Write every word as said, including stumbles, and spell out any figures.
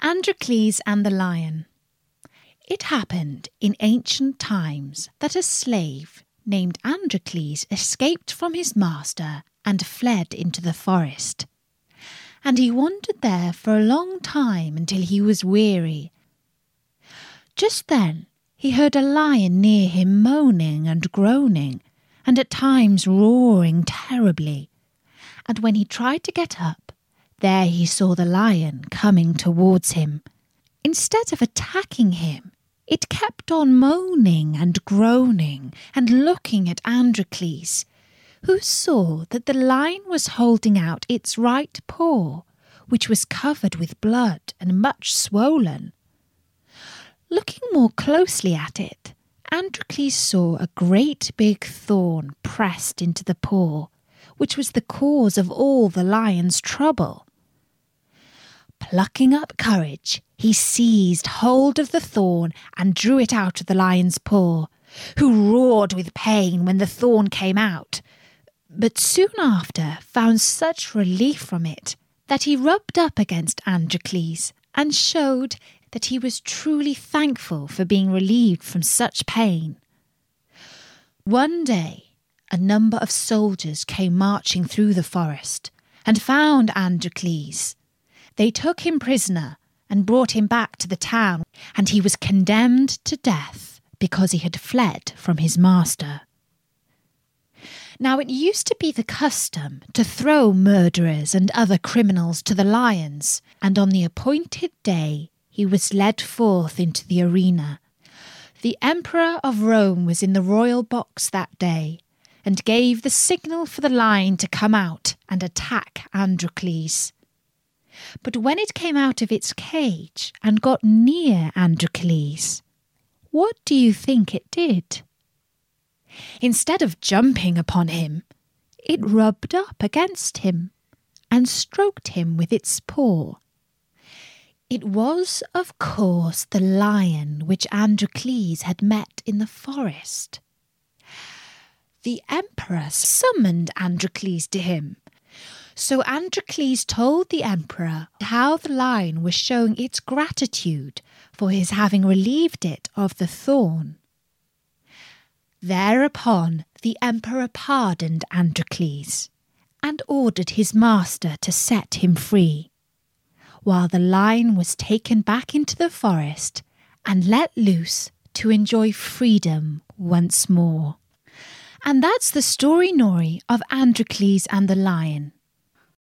Androcles and the Lion. It happened in ancient times that a slave named Androcles escaped from his master and fled into the forest. And he wandered there for a long time until he was weary. Just then he heard a lion near him moaning and groaning, and at times roaring terribly. And when he tried to get up, there he saw the lion coming towards him. Instead of attacking him, it kept on moaning and groaning and looking at Androcles, who saw that the lion was holding out its right paw, which was covered with blood and much swollen. Looking more closely at it, Androcles saw a great big thorn pressed into the paw, which was the cause of all the lion's trouble. Plucking up courage, he seized hold of the thorn and drew it out of the lion's paw, who roared with pain when the thorn came out, but soon after found such relief from it that he rubbed up against Androcles and showed that he was truly thankful for being relieved from such pain. One day, a number of soldiers came marching through the forest and found Androcles. They took him prisoner and brought him back to the town, and he was condemned to death because he had fled from his master. Now it used to be the custom to throw murderers and other criminals to the lions, and on the appointed day he was led forth into the arena. The Emperor of Rome was in the royal box that day, and gave the signal for the lion to come out and attack Androcles. But when it came out of its cage and got near Androcles, what do you think it did? Instead of jumping upon him, it rubbed up against him and stroked him with its paw. It was, of course, the lion which Androcles had met in the forest. The emperor summoned Androcles to him. So Androcles told the emperor how the lion was showing its gratitude for his having relieved it of the thorn. Thereupon the emperor pardoned Androcles and ordered his master to set him free, while the lion was taken back into the forest and let loose to enjoy freedom once more. And that's the story, Nori, of Androcles and the Lion.